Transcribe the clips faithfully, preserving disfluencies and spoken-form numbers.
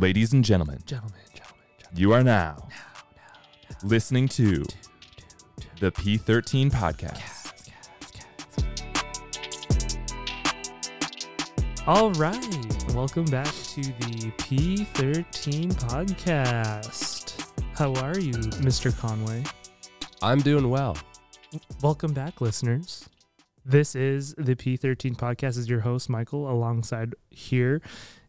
Ladies and gentlemen, gentlemen, gentlemen, gentlemen you are now, now, now, now listening to do, do, do. the P thirteen Podcast. Cast, cast, cast. All right. Welcome back to the P thirteen Podcast. How are you, Mister Conway? I'm doing well. Welcome back, listeners. This is the P thirteen Podcast. Is your host, Michael. Alongside here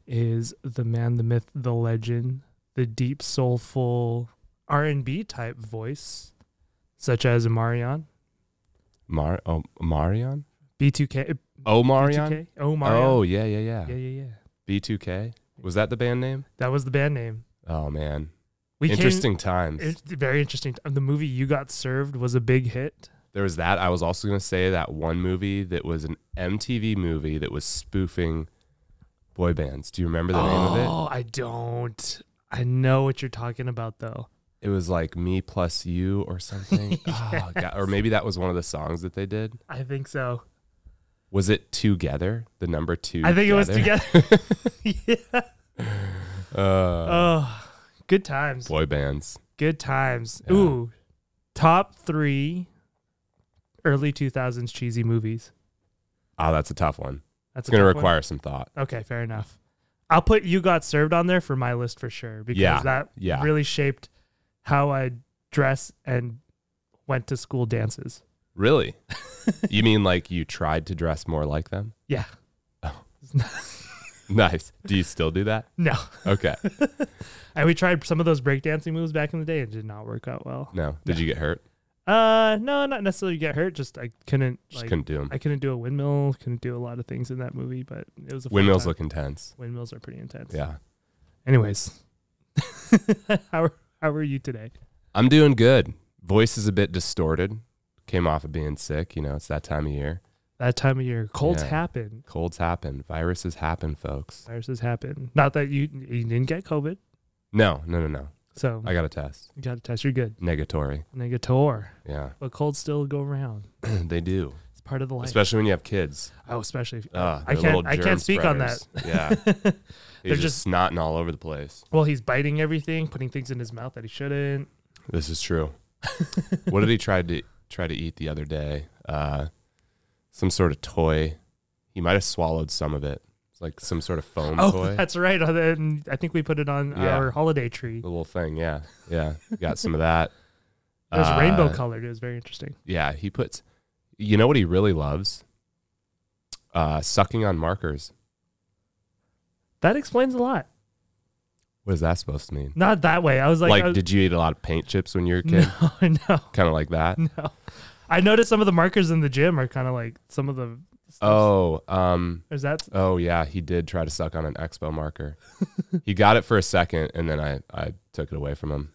is the man, the myth, the legend, the deep, soulful R and B type voice, such as Omarion. Mar oh, Omarion? B two K. Omarion? B two K? Omarion. Oh, yeah, yeah, yeah. Yeah, yeah, yeah. B two K? Was that the band name? That was the band name. Oh, man. We interesting came, times. It's very interesting. The movie You Got Served was a big hit. There was that. I was also going to say that one movie that was an M T V movie that was spoofing boy bands. Do you remember the oh, name of it? Oh, I don't. I know what you're talking about, though. It was like Me Plus You or something. Yes. Oh, God. Or maybe that was one of the songs that they did. I think so. Was it Together? The number two? I think together? It was Together. Yeah. Uh, oh, good times. Boy bands. Good times. Yeah. Ooh, top three early two thousands cheesy movies. Oh, that's a tough one. That's going to require one. Some thought. Okay, fair enough. I'll put You Got Served on there for my list for sure, because yeah, that yeah. really shaped how I dress and went to school dances. Really? You mean like you tried to dress more like them? Yeah. Oh. Nice. Do you still do that? No. Okay. And we tried some of those breakdancing moves back in the day and it did not work out well. No. Did no. you get hurt? Uh, no, not necessarily get hurt. Just I couldn't, just like, couldn't do them. I couldn't do a windmill. Couldn't do a lot of things in that movie, but it was a windmills look intense. Windmills are pretty intense. Yeah. Anyways, how are, how are you today? I'm doing good. Voice is a bit distorted. Came off of being sick. You know, it's that time of year. That time of year. Colds yeah. happen. Colds happen. Viruses happen, folks. Viruses happen. Not that you you didn't get COVID. No, no, no, no. So I got a test. You got a test. You're good. Negatory. Negator. Yeah. But colds still go around. They do. It's part of the life. Especially when you have kids. Oh, especially. If, uh, I can't. I can't speak spreaders. On that. Yeah. They're just, just snotting all over the place. Well, he's biting everything, putting things in his mouth that he shouldn't. This is true. What did he try to try to eat the other day? Uh, some sort of toy. He might have swallowed some of it. Like some sort of foam oh, toy. Oh, that's right. And I think we put it on yeah. our holiday tree. The little thing, yeah. Yeah, got some of that. It was uh, rainbow colored. It was very interesting. Yeah, he puts, you know what he really loves? Uh, sucking on markers. That explains a lot. What is that supposed to mean? Not that way. I was like. Like, was, did you eat a lot of paint chips when you were a kid? No, no. Kind of like that? No. I noticed some of the markers in the gym are kind of like some of the. Oh, um, is that? Oh, yeah. He did try to suck on an Expo marker. He got it for a second, and then I, I took it away from him.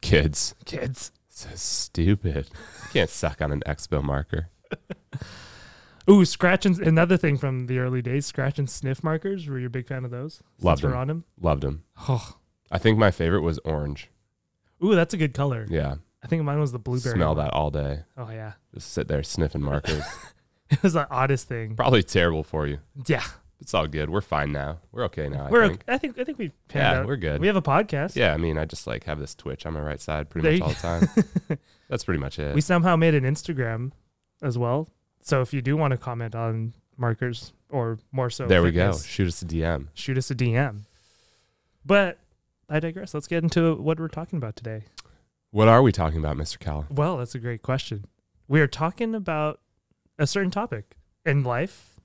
Kids. Kids. So stupid. You can't suck on an Expo marker. Ooh, scratch and another thing from the early days, scratch and sniff markers. Were you a big fan of those? Loved them. On him? Loved them. Oh. I think my favorite was orange. Ooh, that's a good color. Yeah. I think mine was the blueberry. Smell one. That all day. Oh, yeah. Just sit there sniffing markers. It was the oddest thing. Probably terrible for you. Yeah. It's all good. We're fine now. We're okay now. I we're think. Okay. I think I think we panned yeah, out. Yeah, we're good. We have a podcast. Yeah, I mean, I just like have this twitch on my right side pretty there much all the time. That's pretty much it. We somehow made an Instagram as well. So if you do want to comment on markers or more so. There fitness, we go. Shoot us a D M. Shoot us a D M. But I digress. Let's get into what we're talking about today. What are we talking about, Mister Calla? Well, that's a great question. We are talking about a certain topic in life.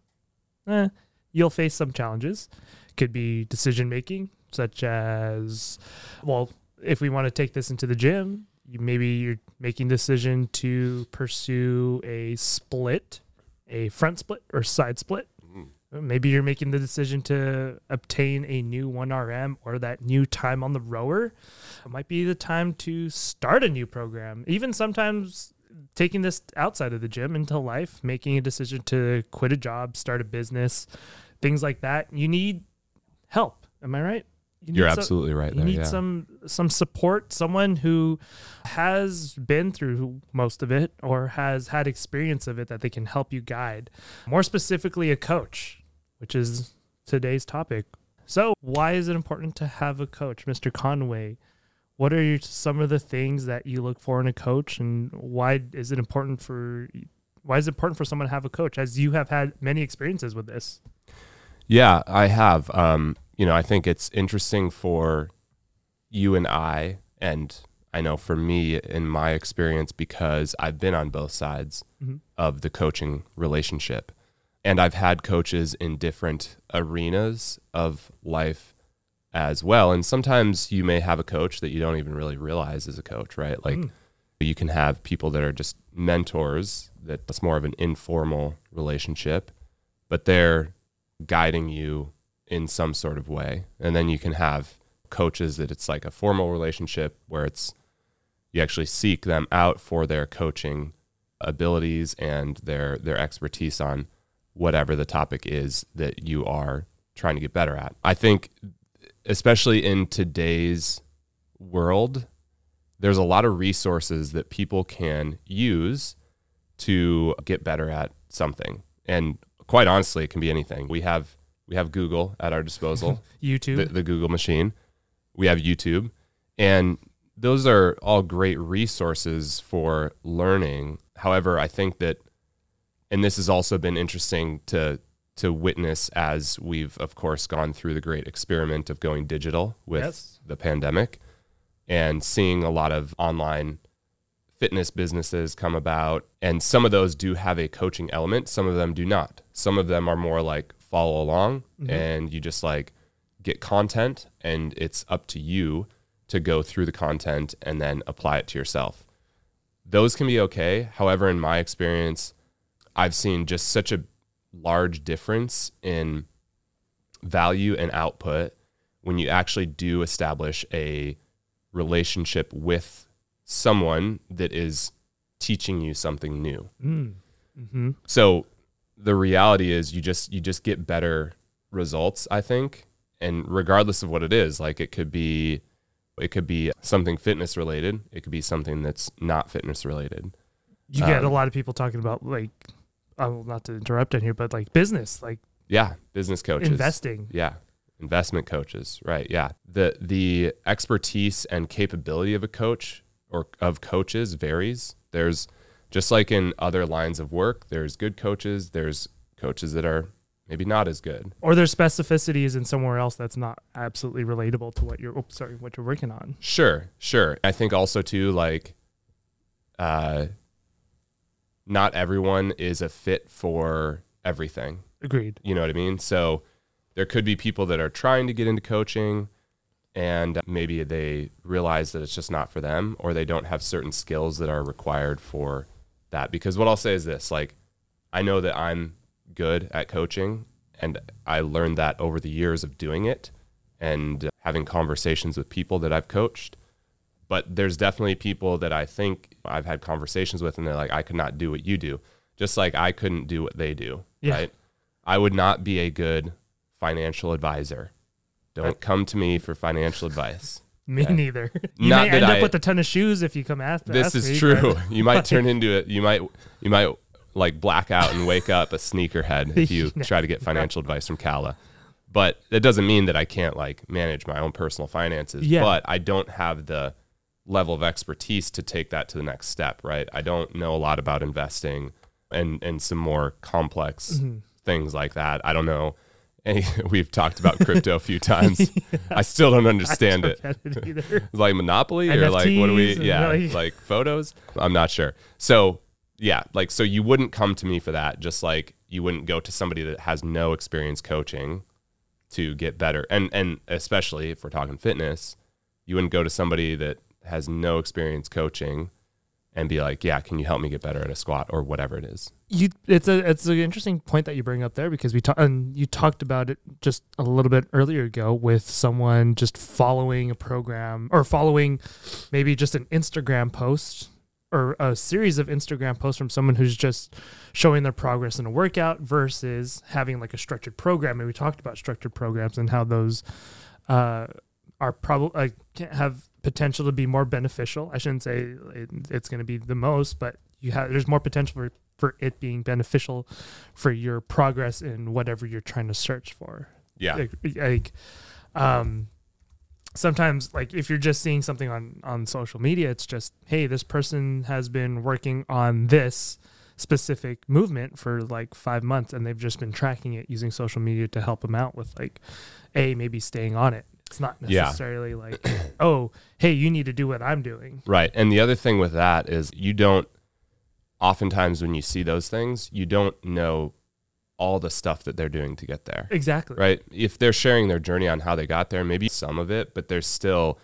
Eh, you'll face some challenges. Could be decision making, such as, well, if we want to take this into the gym, you, maybe you're making the decision to pursue a split, a front split or side split. Mm-hmm. Maybe you're making the decision to obtain a new one R M or that new time on the rower. It might be the time to start a new program. Even sometimes taking this outside of the gym into life, making a decision to quit a job, start a business, things like that. You need help. Am I right? You You're some, absolutely right. You there, need yeah. some, some support, someone who has been through most of it or has had experience of it that they can help you guide. More specifically, a coach, which is today's topic. So why is it important to have a coach, Mister Conway? What are your, some of the things that you look for in a coach, and why is it important for why is it important for someone to have a coach, as you have had many experiences with this? Yeah, I have. Um, you know, I think it's interesting for you and I, and I know for me in my experience, because I've been on both sides mm-hmm. of the coaching relationship, and I've had coaches in different arenas of life as well. And sometimes you may have a coach that you don't even really realize is a coach, right? Like mm. you can have people that are just mentors, that that's more of an informal relationship, but they're guiding you in some sort of way. And then you can have coaches that it's like a formal relationship where it's, you actually seek them out for their coaching abilities and their, their expertise on whatever the topic is that you are trying to get better at. I think especially in today's world, there's a lot of resources that people can use to get better at something. And quite honestly, it can be anything. We have we have Google at our disposal. YouTube. The, the Google machine. We have YouTube. And those are all great resources for learning. However, I think that, and this has also been interesting to to witness as we've, of course, gone through the great experiment of going digital with yes. the pandemic, and seeing a lot of online fitness businesses come about. And some of those do have a coaching element. Some of them do not. Some of them are more like follow along mm-hmm. and you just like get content, and it's up to you to go through the content and then apply it to yourself. Those can be okay. However, in my experience, I've seen just such a large difference in value and output when you actually do establish a relationship with someone that is teaching you something new. Mm. Mm-hmm. So the reality is you just, you just get better results, I think. And regardless of what it is, like it could be, it could be something fitness related. It could be something that's not fitness related. You get um, a lot of people talking about like, oh, not to interrupt in here, but like business, like yeah, business coaches, investing, yeah, investment coaches, right? Yeah, the the expertise and capability of a coach or of coaches varies. There's just like in other lines of work, there's good coaches, there's coaches that are maybe not as good, or their specificity is in somewhere else that's not absolutely relatable to what you're oops, sorry, what you're working on. Sure, sure. I think also too, like, uh. not everyone is a fit for everything. Agreed. You know what I mean? So there could be people that are trying to get into coaching and maybe they realize that it's just not for them, or they don't have certain skills that are required for that. Because what I'll say is this, like, I know that I'm good at coaching, and I learned that over the years of doing it and having conversations with people that I've coached. But there's definitely people that I think I've had conversations with, and they're like, I could not do what you do. Just like I couldn't do what they do, yeah. right? I would not be a good financial advisor. Don't come to me for financial advice. me okay? neither. You not may that end I, up with a ton of shoes if you come ask me. This ask is me, true. Right? You might turn into it. You might, you might like black out and wake up a sneakerhead if you try to get financial advice from Calla. But that doesn't mean that I can't like manage my own personal finances. Yeah. But I don't have the level of expertise to take that to the next step, right? I don't know a lot about investing and and some more complex mm-hmm. things like that. I don't know. Any, we've talked about crypto a few times. yeah. I still don't understand I don't it. Get it either. Like Monopoly N F Ts or like what do we? Yeah, like, like photos. I'm not sure. So yeah, like so you wouldn't come to me for that. Just like you wouldn't go to somebody that has no experience coaching to get better, and and especially if we're talking fitness, you wouldn't go to somebody that has no experience coaching and be like, yeah, can you help me get better at a squat or whatever it is? You, it's a, it's an interesting point that you bring up there, because we talked, and you talked about it just a little bit earlier ago with someone just following a program or following maybe just an Instagram post or a series of Instagram posts from someone who's just showing their progress in a workout versus having like a structured program. And we talked about structured programs and how those, uh, are probably uh, have potential to be more beneficial. I shouldn't say it, it's going to be the most, but you have there's more potential for, for it being beneficial for your progress in whatever you're trying to search for. Yeah, like, like Um, sometimes, like, if you're just seeing something on, on social media, it's just, hey, this person has been working on this specific movement for like five months and they've just been tracking it using social media to help them out with like, A, maybe staying on it. It's not necessarily yeah. like, oh, hey, you need to do what I'm doing. Right. And the other thing with that is you don't, oftentimes when you see those things, you don't know all the stuff that they're doing to get there. Exactly. Right. If they're sharing their journey on how they got there, maybe some of it, but there's still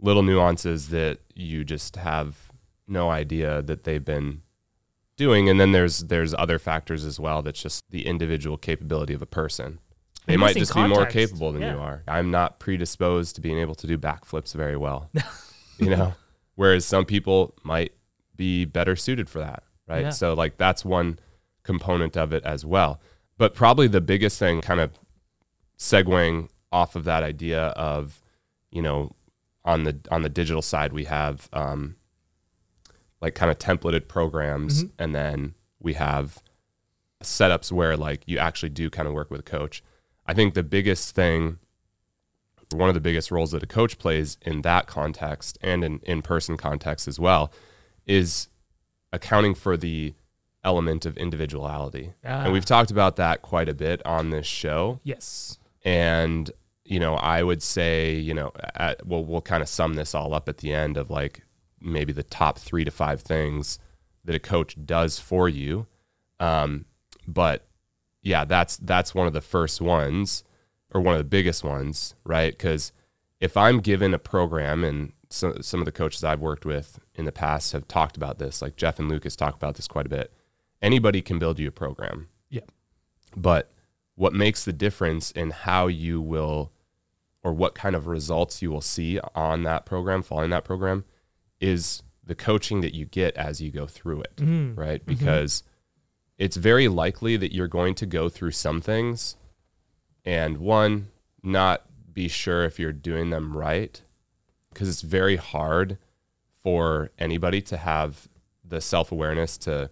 little nuances that you just have no idea that they've been doing. And then there's, there's other factors as well. That's just the individual capability of a person. They might just context. be more capable than yeah. you are. I'm not predisposed to being able to do backflips very well, you know, whereas some people might be better suited for that. Right. Yeah. So like that's one component of it as well. But probably the biggest thing, kind of segueing off of that idea of, you know, on the, on the digital side, we have um, like kind of templated programs, mm-hmm. and then we have setups where like you actually do kind of work with a coach. I think the biggest thing, one of the biggest roles that a coach plays in that context and in in-person context as well, is accounting for the element of individuality. Ah. And we've talked about that quite a bit on this show. Yes. And, you know, I would say, you know, at, well, we'll kind of sum this all up at the end of like maybe the top three to five things that a coach does for you. Um, but yeah, that's, that's one of the first ones, or one of the biggest ones, right? Cause if I'm given a program, and so, some of the coaches I've worked with in the past have talked about this, like Jeff and Lucas talk about this quite a bit. Anybody can build you a program. Yeah. But what makes the difference in how you will, or what kind of results you will see on that program, following that program, is the coaching that you get as you go through it. Mm. Right. Because mm-hmm. it's very likely that you're going to go through some things and one, not be sure if you're doing them right, because it's very hard for anybody to have the self-awareness to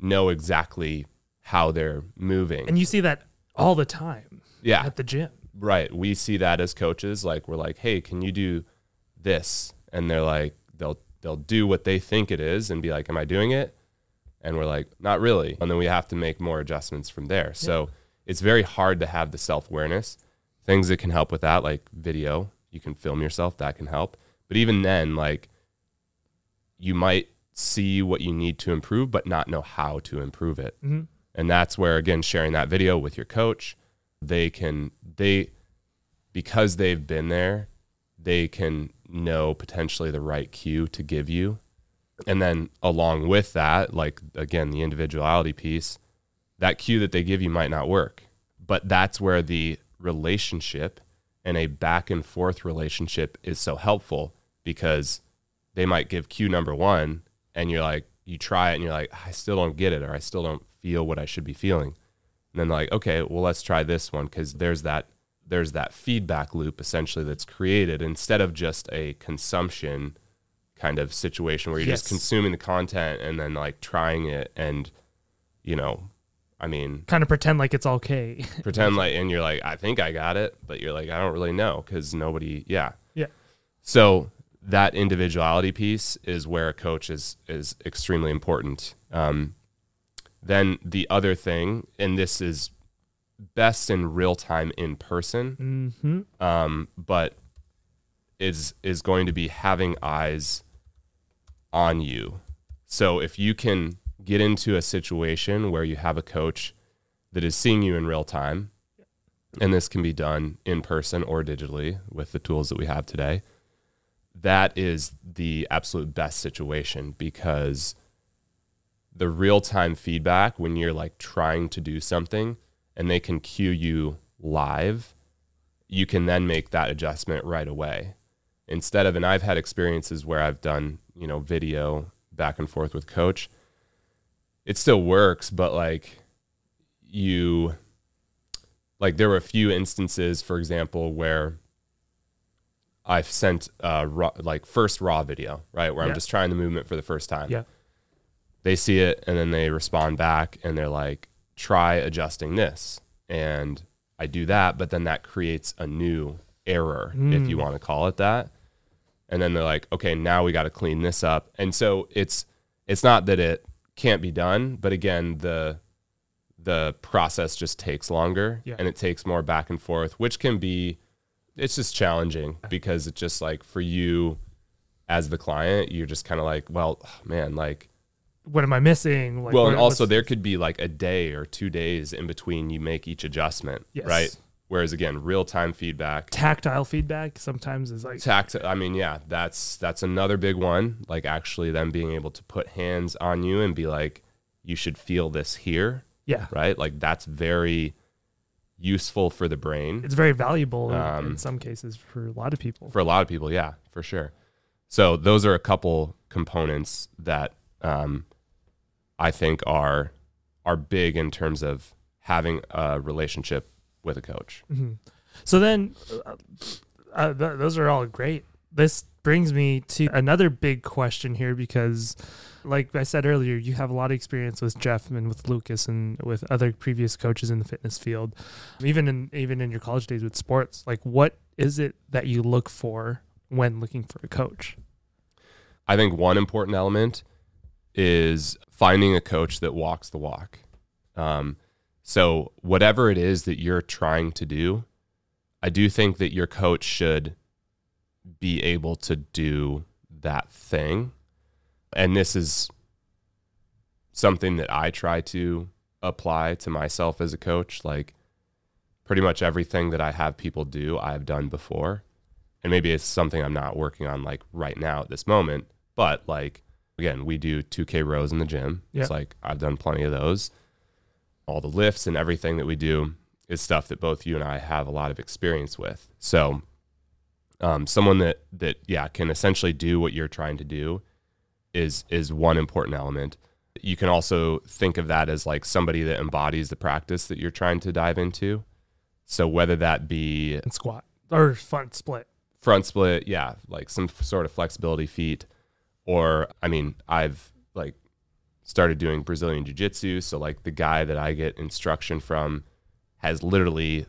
know exactly how they're moving. And you see that all the time yeah. at the gym. Right. We see that as coaches. Like we're like, hey, can you do this? And they're like, they'll, they'll do what they think it is and be like, am I doing it? And we're like, not really. And then we have to make more adjustments from there. Yeah. So it's very hard to have the self-awareness. Things that can help with that, like video, you can film yourself, that can help. But even then, like you might see what you need to improve, but not know how to improve it. Mm-hmm. And that's where, again, sharing that video with your coach, they can, they, because they've been there, they can know potentially the right cue to give you. And then along with that, like, again, the individuality piece, that cue that they give you might not work. But that's where the relationship and a back and forth relationship is so helpful, because they might give cue number one and you're like, you try it and you're like, I still don't get it, or I still don't feel what I should be feeling. And then like, okay, well, let's try this one, because there's that, there's that feedback loop essentially that's created, instead of just a consumption kind of situation where you're yes. just consuming the content and then like trying it, and you know, I mean, kind of pretend like it's okay. pretend like, and you're like, I think I got it, but you're like, I don't really know, because nobody, yeah, yeah. So that individuality piece is where a coach is is extremely important. Um, then the other thing, and this is best in real time in person, mm-hmm. um, but is is going to be having eyes on you. So if you can get into a situation where you have a coach that is seeing you in real time, and this can be done in person or digitally with the tools that we have today, that is the absolute best situation, because the real-time feedback, when you're like trying to do something and they can cue you live, you can then make that adjustment right away. Instead of, and I've had experiences where I've done, you know, video back and forth with coach. It still works, but like you, like there were a few instances, for example, where I've sent uh raw, like first raw video, right? Where yeah. I'm just trying the movement for the first time. Yeah. They see it and then they respond back and they're like, try adjusting this. And I do that, but then that creates a new error, mm. if you want to call it that. And then they're like, okay, now we got to clean this up. And so it's it's not that it can't be done, but again, the the process just takes longer yeah. and it takes more back and forth, which can be, it's just challenging because it's just like for you as the client, you're just kind of like, well, man, like, what am I missing? Like, well, and also what's... there could be like a day or two days in between you make each adjustment, yes. right? Whereas again, real-time feedback, tactile feedback sometimes is like tact. I mean, yeah, that's that's another big one. Like actually, them being able to put hands on you and be like, you should feel this here. Yeah. Right. Like that's very useful for the brain. It's very valuable um, in some cases for a lot of people. For a lot of people, yeah, for sure. So those are a couple components that um, I think are are big in terms of having a relationship with a coach. Mm-hmm. So then uh, uh, th- those are all great. This brings me to another big question here, because like I said earlier, you have a lot of experience with Jeff and with Lucas and with other previous coaches in the fitness field, even in, even in your college days with sports. Like, what is it that you look for when looking for a coach? I think one important element is finding a coach that walks the walk. Um, So whatever it is that you're trying to do, I do think that your coach should be able to do that thing. And this is something that I try to apply to myself as a coach. Like pretty much everything that I have people do, I've done before. And maybe it's something I'm not working on like right now at this moment. But like, again, we do two K rows in the gym. Yep. It's like I've done plenty of those. All the lifts and everything that we do is stuff that both you and I have a lot of experience with. So um, someone that, that, yeah, can essentially do what you're trying to do is, is one important element. You can also think of that as like somebody that embodies the practice that you're trying to dive into. So whether that be and squat or front split, front split. Yeah. Like some sort of flexibility feat, or, I mean, I've like, started doing Brazilian jiu-jitsu. So like the guy that I get instruction from has literally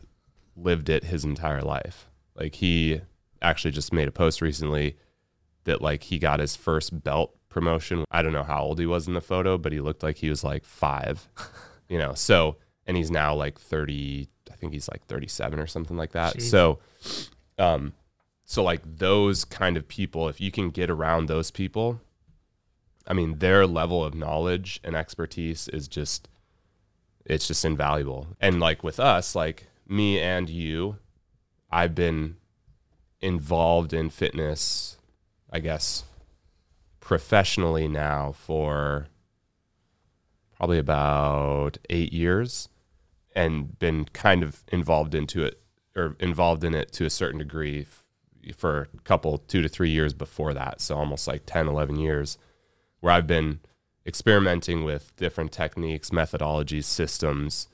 lived it his entire life. Like he actually just made a post recently that like he got his first belt promotion. I don't know how old he was in the photo, but he looked like he was like five, you know? So, and he's now like thirty, I think he's like thirty-seven or something like that. Jeez. So, um, so like those kind of people, if you can get around those people, I mean, their level of knowledge and expertise is just, it's just invaluable. And like with us, like me and you, I've been involved in fitness, I guess, professionally now for probably about eight years and been kind of involved into it or involved in it to a certain degree f- for a couple, two to three years before that. So almost like ten, eleven years. Where I've been experimenting with different techniques, methodologies, systems,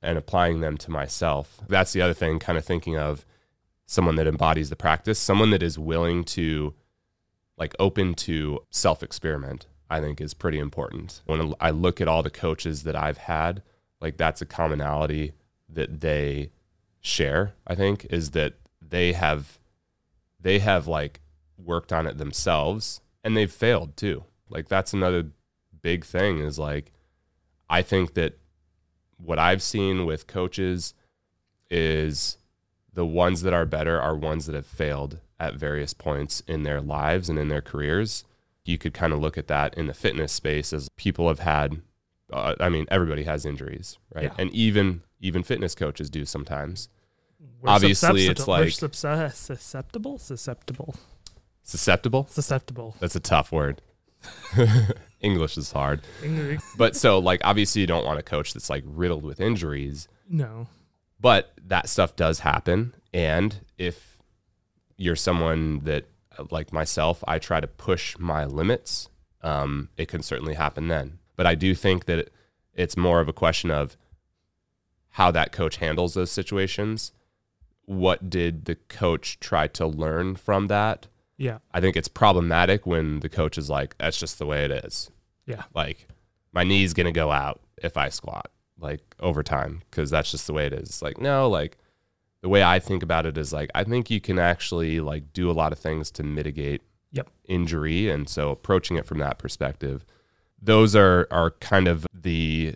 and applying them to myself. That's the other thing, kind of thinking of someone that embodies the practice, someone that is willing to, like, open to self-experiment, I think is pretty important. When I look at all the coaches that I've had, like, that's a commonality that they share, I think, is that they have, they have, like, worked on it themselves, and they've failed, too. Like that's another big thing is like, I think that what I've seen with coaches is the ones that are better are ones that have failed at various points in their lives and in their careers. You could kind of look at that in the fitness space as people have had, uh, I mean, everybody has injuries, right? Yeah. And even, even fitness coaches do sometimes. We're Obviously susceptible. It's like We're susceptible, susceptible, susceptible, susceptible, susceptible. That's a tough word. English is hard. English. But so like obviously you don't want a coach that's like riddled with injuries. No. But that stuff does happen, and if you're someone that like myself, I try to push my limits, um, it can certainly happen then. But I do think that it, it's more of a question of how that coach handles those situations. What did the coach try to learn from that? Yeah. I think it's problematic when the coach is like, that's just the way it is. Yeah. Like, my knee's going to go out if I squat, like, over time, because that's just the way it is. It's like, no, like, the way I think about it is like, I think you can actually like do a lot of things to mitigate yep. injury. And so approaching it from that perspective, those are, are kind of the,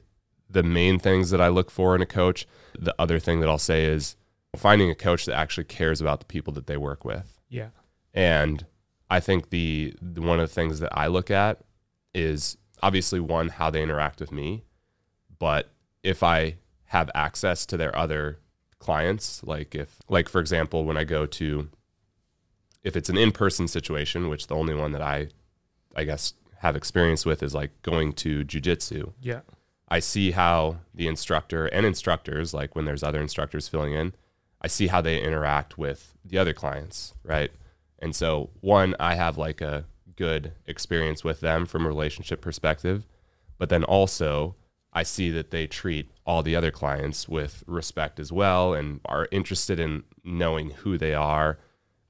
the main things that I look for in a coach. The other thing that I'll say is finding a coach that actually cares about the people that they work with. Yeah. And I think the, the one of the things that I look at is obviously one, how they interact with me, but if I have access to their other clients, like if, like for example, when I go to, if it's an in-person situation, which the only one that I, I guess have experience with is like going to jiu-jitsu. Yeah. I see how the instructor and instructors, like when there's other instructors filling in, I see how they interact with the other clients, right? And so one, I have like a good experience with them from a relationship perspective, but then also I see that they treat all the other clients with respect as well and are interested in knowing who they are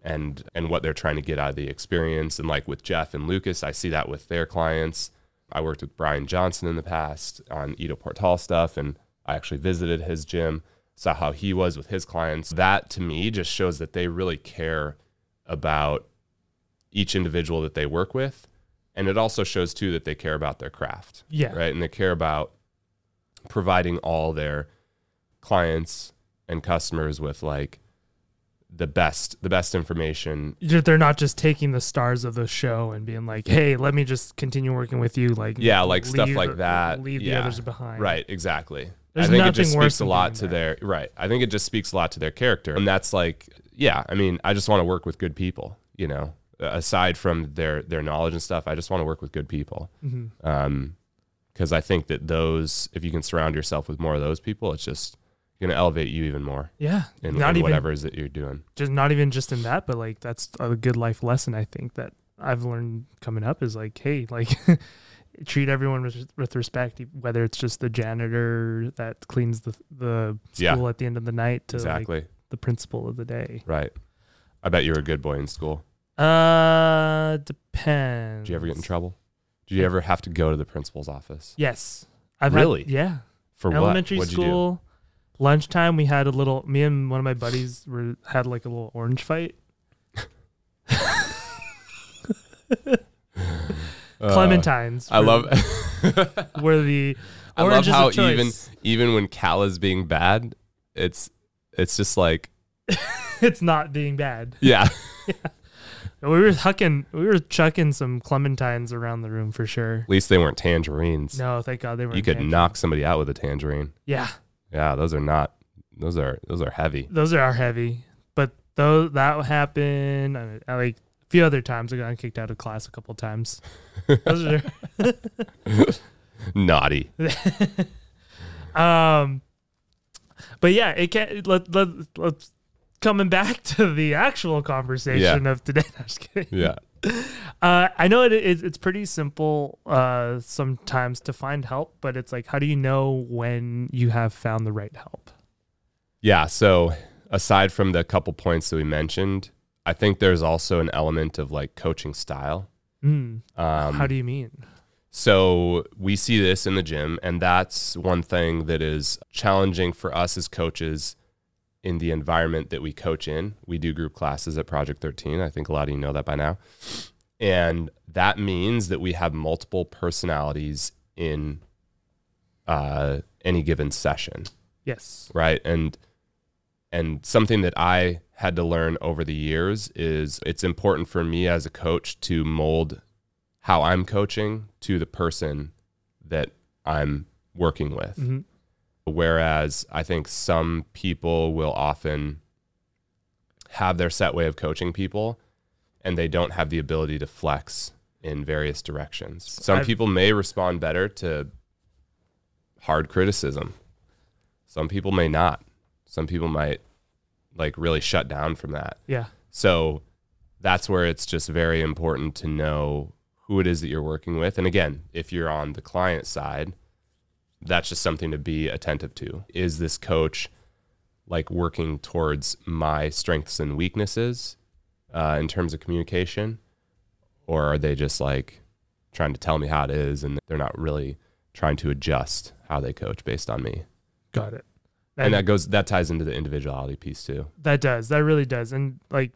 and and what they're trying to get out of the experience. And like with Jeff and Lucas, I see that with their clients. I worked with Brian Johnson in the past on Ido Portal stuff, and I actually visited his gym, saw how he was with his clients. That to me just shows that they really care about each individual that they work with. And it also shows too that they care about their craft. Yeah. Right. And they care about providing all their clients and customers with like the best, the best information. They're not just taking the stars of the show and being like, hey, let me just continue working with you. Like, yeah, like leave, stuff like that. Leave yeah. the others behind. Right. Exactly. There's I think it just speaks a lot to that. their, right. I think it just speaks a lot to their character. And that's like, yeah, I mean, I just want to work with good people, you know, aside from their, their knowledge and stuff. I just want to work with good people. Mm-hmm. Um, Because I think that those, if you can surround yourself with more of those people, it's just going to elevate you even more. Yeah. In, not in even, whatever it is that you're doing. Just not even just in that, but like that's a good life lesson, I think, that I've learned coming up is like, hey, like treat everyone with, with respect, whether it's just the janitor that cleans the, the school yeah. at the end of the night to exactly. like the principal of the day. Right. I bet you were a good boy in school. Uh, depends. Did you ever get in trouble? Did you ever have to go to the principal's office? Yes. I've really? Had, yeah. For what? Elementary What'd school, lunchtime, we had a little, me and one of my buddies were had like a little orange fight. Clementines. Uh, were, I love were the I love how even even when Cal is being bad, it's it's just like it's not being bad. Yeah. yeah. We were hucking, we were chucking some clementines around the room for sure. At least they weren't tangerines. No, thank God they weren't. You could tangerines. knock somebody out with a tangerine. Yeah. Yeah, those are not. Those are those are heavy. Those are heavy. But though that happened, I mean, I like a few other times I got kicked out of class a couple times. Those are naughty. um, but yeah, it can't. Let let let's. Coming back to the actual conversation yeah. of today. I'm just kidding. Yeah. Uh, I know it, it, it's pretty simple uh, sometimes to find help, but it's like, how do you know when you have found the right help? Yeah. So aside from the couple points that we mentioned, I think there's also an element of like coaching style. Mm. Um, how do you mean? So we see this in the gym, and that's one thing that is challenging for us as coaches in the environment that we coach in. We do group classes at Project thirteen. I think a lot of you know that by now. And that means that we have multiple personalities in uh, any given session. Yes. Right. And, and something that I had to learn over the years is it's important for me as a coach to mold how I'm coaching to the person that I'm working with. Mm-hmm. Whereas I think some people will often have their set way of coaching people and they don't have the ability to flex in various directions. Some I've, people may respond better to hard criticism. Some people may not. Some people might like really shut down from that. Yeah. So that's where it's just very important to know who it is that you're working with. And again, if you're on the client side, that's just something to be attentive to. Is this coach like working towards my strengths and weaknesses uh, in terms of communication? Or are they just like trying to tell me how it is and they're not really trying to adjust how they coach based on me? Got it. That, and that goes, that ties into the individuality piece too. That does. That really does. And like,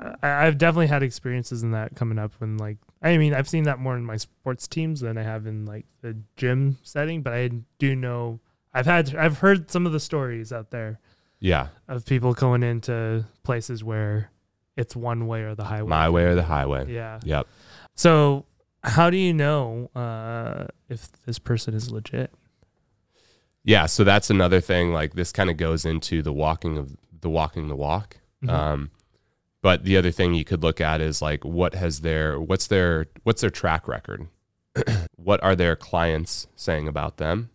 I, I've definitely had experiences in that coming up when like, I mean, I've seen that more in my sports teams than I have in like the gym setting, but I do know I've had, I've heard some of the stories out there. Yeah. Of people going into places where it's one way or the highway. My way or the highway. Yeah. Yep. So how do you know uh, if this person is legit? Yeah. So that's another thing. Like this kind of goes into the walking of the walking, the walk. Mm-hmm. Um, but the other thing you could look at is like, what has their, what's their, what's their track record? What are their clients saying about them?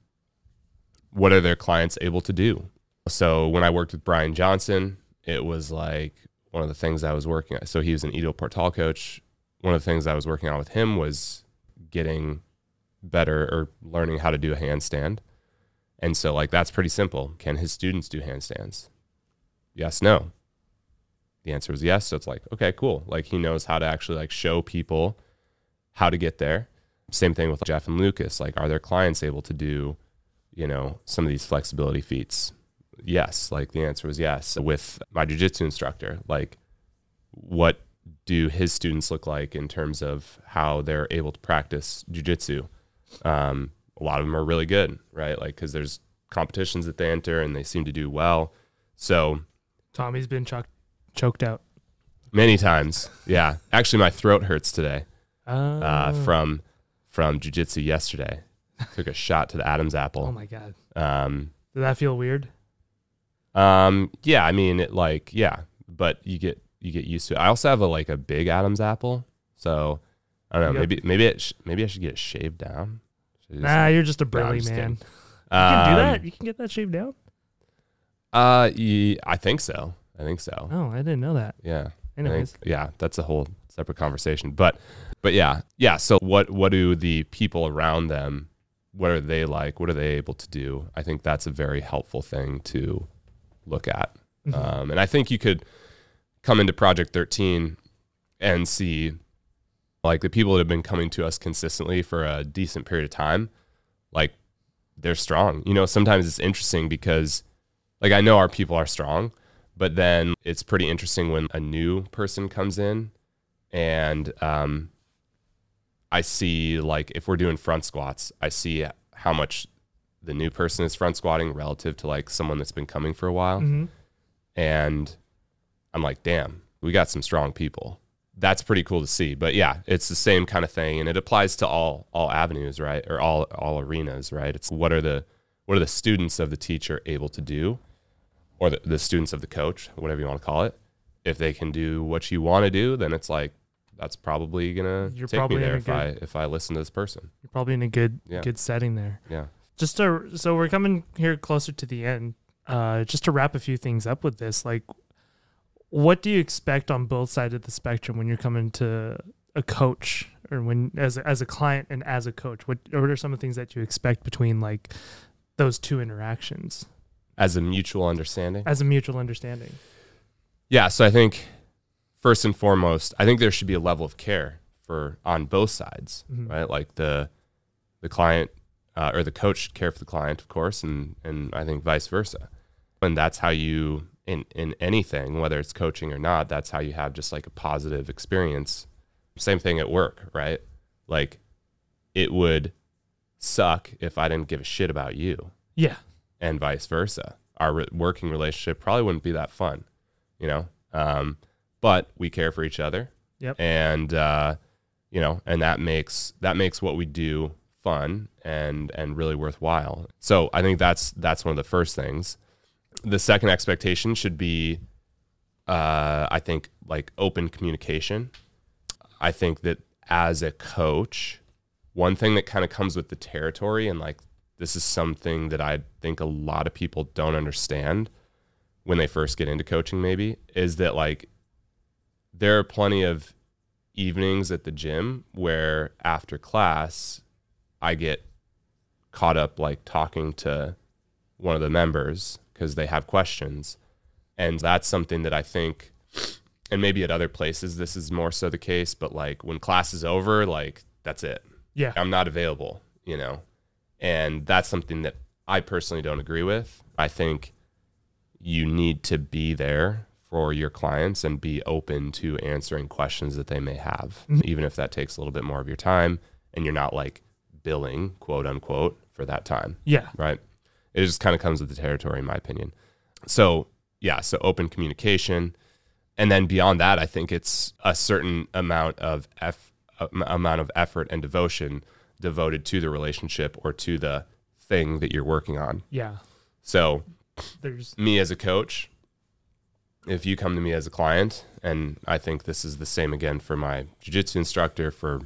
What are their clients able to do? So when I worked with Brian Johnson, it was like one of the things I was working on. So he was an Edo Portal coach. One of the things I was working on with him was getting better or learning how to do a handstand. And so like, that's pretty simple. Can his students do handstands? Yes, no. The answer was yes. So it's like, okay, cool. Like he knows how to actually like show people how to get there. Same thing with Jeff and Lucas. Like, are their clients able to do, you know, some of these flexibility feats? Yes. Like the answer was yes. With my jiu-jitsu instructor, like what do his students look like in terms of how they're able to practice jiu-jitsu? Um, a lot of them are really good, right? Like, cause there's competitions that they enter and they seem to do well. So Tommy's been choked, choked out many times. Yeah. Actually my throat hurts today, oh. uh, from, from jiu-jitsu yesterday. Took a shot to the Adam's apple. Oh my God. Um, Did that feel weird? Um, yeah, I mean it like, yeah, but you get, you get used to it. I also have a, like a big Adam's apple. So I don't know, maybe, maybe, it sh- maybe I should get it shaved down. Nah, like, you're just a burly no, man. You um, can do that. You can get that shaved down. Uh, yeah, I think so. I think so. Oh, I didn't know that. Yeah. Anyways. Think, yeah. That's a whole separate conversation, but, but yeah. Yeah. So what, what do the people around them, what are they like? What are they able to do? I think that's a very helpful thing to look at. Mm-hmm. Um, and I think you could come into Project thirteen and see like the people that have been coming to us consistently for a decent period of time, like they're strong. You know, sometimes it's interesting because like I know our people are strong, but then it's pretty interesting when a new person comes in and um, I see like if we're doing front squats, I see how much the new person is front squatting relative to like someone that's been coming for a while. Mm-hmm. And I'm like, damn, we got some strong people. That's pretty cool to see. But yeah, it's the same kind of thing. And it applies to all, all avenues, right? Or all, all arenas, right? It's what are the, what are the students of the teacher able to do, or the, the students of the coach, whatever you want to call it. If they can do what you want to do, then it's like, that's probably going to take me there if good, I, if I listen to this person. You're probably in a good, yeah. good setting there. Yeah. Just to, so we're coming here closer to the end, uh, just to wrap a few things up with this, like, what do you expect on both sides of the spectrum when you're coming to a coach, or when as a, as a client and as a coach? What, what are some of the things that you expect between like those two interactions? As a mutual understanding? As a mutual understanding. Yeah, so I think first and foremost, I think there should be a level of care for on both sides, mm-hmm. right? Like the the client uh, or the coach should care for the client, of course, and and I think vice versa. And that's how you in, in anything, whether it's coaching or not, that's how you have just like a positive experience. Same thing at work, right? Like it would suck if I didn't give a shit about you. Yeah. And vice versa. Our re- working relationship probably wouldn't be that fun, you know? Um, but we care for each other. Yep. And, uh, you know, and that makes, that makes what we do fun and, and really worthwhile. So I think that's, that's one of the first things. The second expectation should be, uh, I think, like open communication. I think that as a coach, one thing that kind of comes with the territory, and like this is something that I think a lot of people don't understand when they first get into coaching maybe, is that like there are plenty of evenings at the gym where after class I get caught up like talking to one of the members because they have questions. And that's something that I think, and maybe at other places this is more so the case, but like when class is over, like that's it. Yeah. I'm not available, you know? And that's something that I personally don't agree with. I think you need to be there for your clients and be open to answering questions that they may have, mm-hmm. even if that takes a little bit more of your time and you're not like billing, quote unquote, for that time. Yeah. Right. It just kind of comes with the territory, in my opinion. So yeah, so open communication. And then beyond that, I think it's a certain amount of eff- amount of effort and devotion devoted to the relationship or to the thing that you're working on. Yeah. So there's me as a coach. If you come to me as a client, and I think this is the same again for my jiu-jitsu instructor, for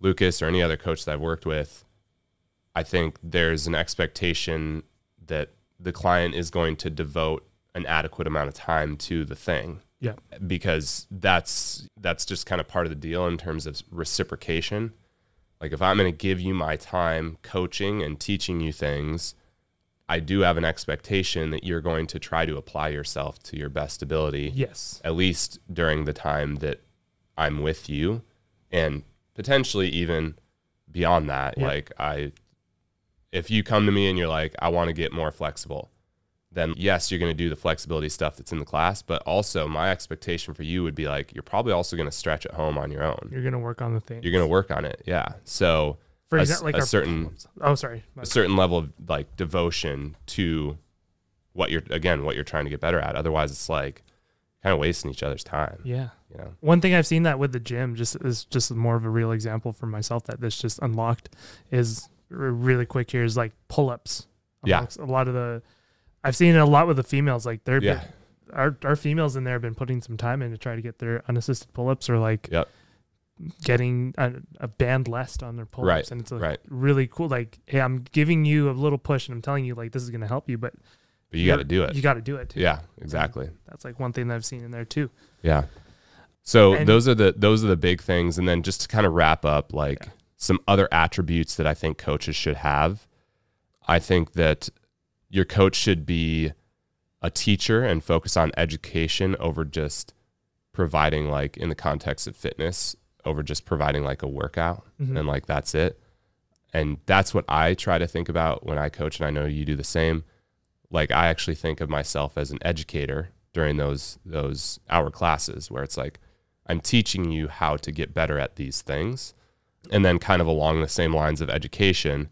Lucas or any other coach that I've worked with, I think there's an expectation that the client is going to devote an adequate amount of time to the thing. Yeah. Because that's that's just kind of part of the deal in terms of reciprocation. Like if I'm going to give you my time coaching and teaching you things, I do have an expectation that you're going to try to apply yourself to your best ability. Yes. At least during the time that I'm with you, and potentially even beyond that. Yeah. Like I, if you come to me and you're like, I want to get more flexible, then yes, you're going to do the flexibility stuff that's in the class, but also my expectation for you would be like, you're probably also going to stretch at home on your own. You're going to work on the thing. You're going to work on it. Yeah. So For a, like a certain, problems. oh, sorry, My a bad. certain level of like devotion to what you're, again, what you're trying to get better at. Otherwise it's like kind of wasting each other's time. Yeah. You know, one thing I've seen that with the gym, just is just more of a real example for myself that this just unlocked is really quick here is like pull-ups. Yeah. A lot of the, I've seen it a lot with the females, like they're, yeah. our, our females in there have been putting some time in to try to get their unassisted pull-ups or like, yep. getting a, a band less on their pull-ups, right, and it's like right. really cool. Like, hey, I'm giving you a little push, and I'm telling you, like, this is going to help you, but but you got to do it. You got to do it. Too. Yeah, exactly. And that's like one thing that I've seen in there too. Yeah. So and, those are the those are the big things, and then just to kind of wrap up, like yeah. some other attributes that I think coaches should have. I think that your coach should be a teacher and focus on education over just providing, like, in the context of fitness, over just providing like a workout mm-hmm. and like, that's it. And that's what I try to think about when I coach. And I know you do the same. Like I actually think of myself as an educator during those, those hour classes where it's like, I'm teaching you how to get better at these things. And then kind of along the same lines of education,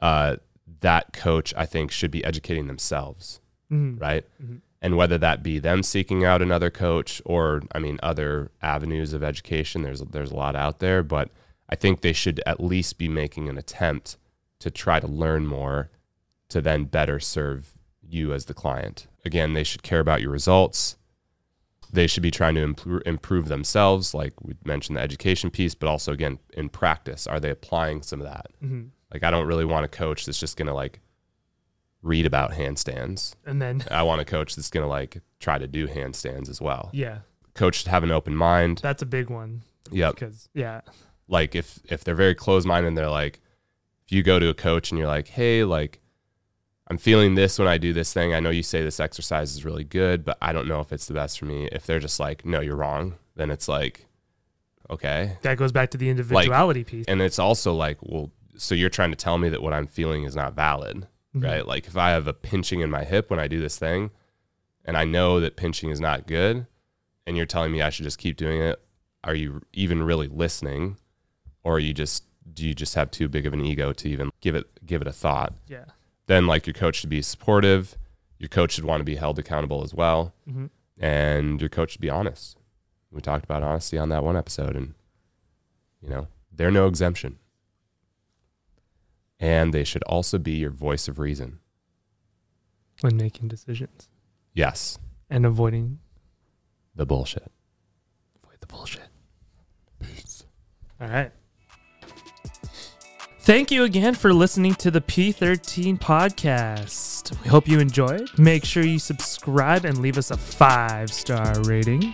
uh, that coach, I think, should be educating themselves. Mm-hmm. Right. Mm-hmm. And whether that be them seeking out another coach or, I mean, other avenues of education, there's there's a lot out there, but I think they should at least be making an attempt to try to learn more to then better serve you as the client. Again, they should care about your results. They should be trying to improve, improve themselves, like we mentioned the education piece, but also, again, in practice, are they applying some of that? Mm-hmm. Like, I don't really want a coach that's just going to, like, read about handstands. And then I want a coach that's going to like try to do handstands as well. Yeah. Coach should have an open mind. That's a big one. Yeah. Because yeah. Like if, if they're very closed minded and they're like, if you go to a coach and you're like, hey, like I'm feeling this when I do this thing. I know you say this exercise is really good, but I don't know if it's the best for me. If they're just like, no, you're wrong. Then it's like, okay. That goes back to the individuality like, piece. And it's also like, well, so you're trying to tell me that what I'm feeling is not valid. Mm-hmm. Right? Like if I have a pinching in my hip when I do this thing and I know that pinching is not good and you're telling me I should just keep doing it, are you even really listening? Or are you just, do you just have too big of an ego to even give it, give it a thought? Yeah. Then like your coach should be supportive. Your coach should want to be held accountable as well. Mm-hmm. And your coach should be honest. We talked about honesty on that one episode and you know, they're no exemption. And they should also be your voice of reason. When making decisions. Yes. And avoiding. The bullshit. Avoid the bullshit. Peace. All right. Thank you again for listening to the P thirteen podcast. We hope you enjoyed. Make sure you subscribe and leave us a five-star rating.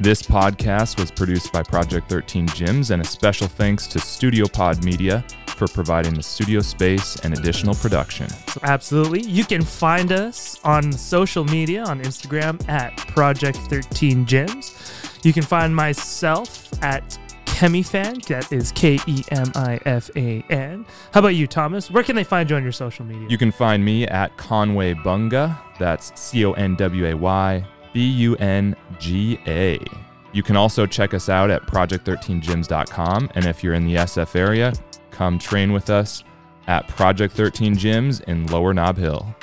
This podcast was produced by Project thirteen Gyms, and a special thanks to Studio Pod Media for providing the studio space and additional production. Absolutely. You can find us on social media on Instagram at Project thirteen Gyms. You can find myself at KemiFan. That is K E M I F A N. How about you, Thomas? Where can they find you on your social media? You can find me at Conway Bunga. That's C O N W A Y B U N G A. You can also check us out at project thirteen gyms dot com. And if you're in the S F area, come train with us at Project thirteen Gyms in Lower Nob Hill.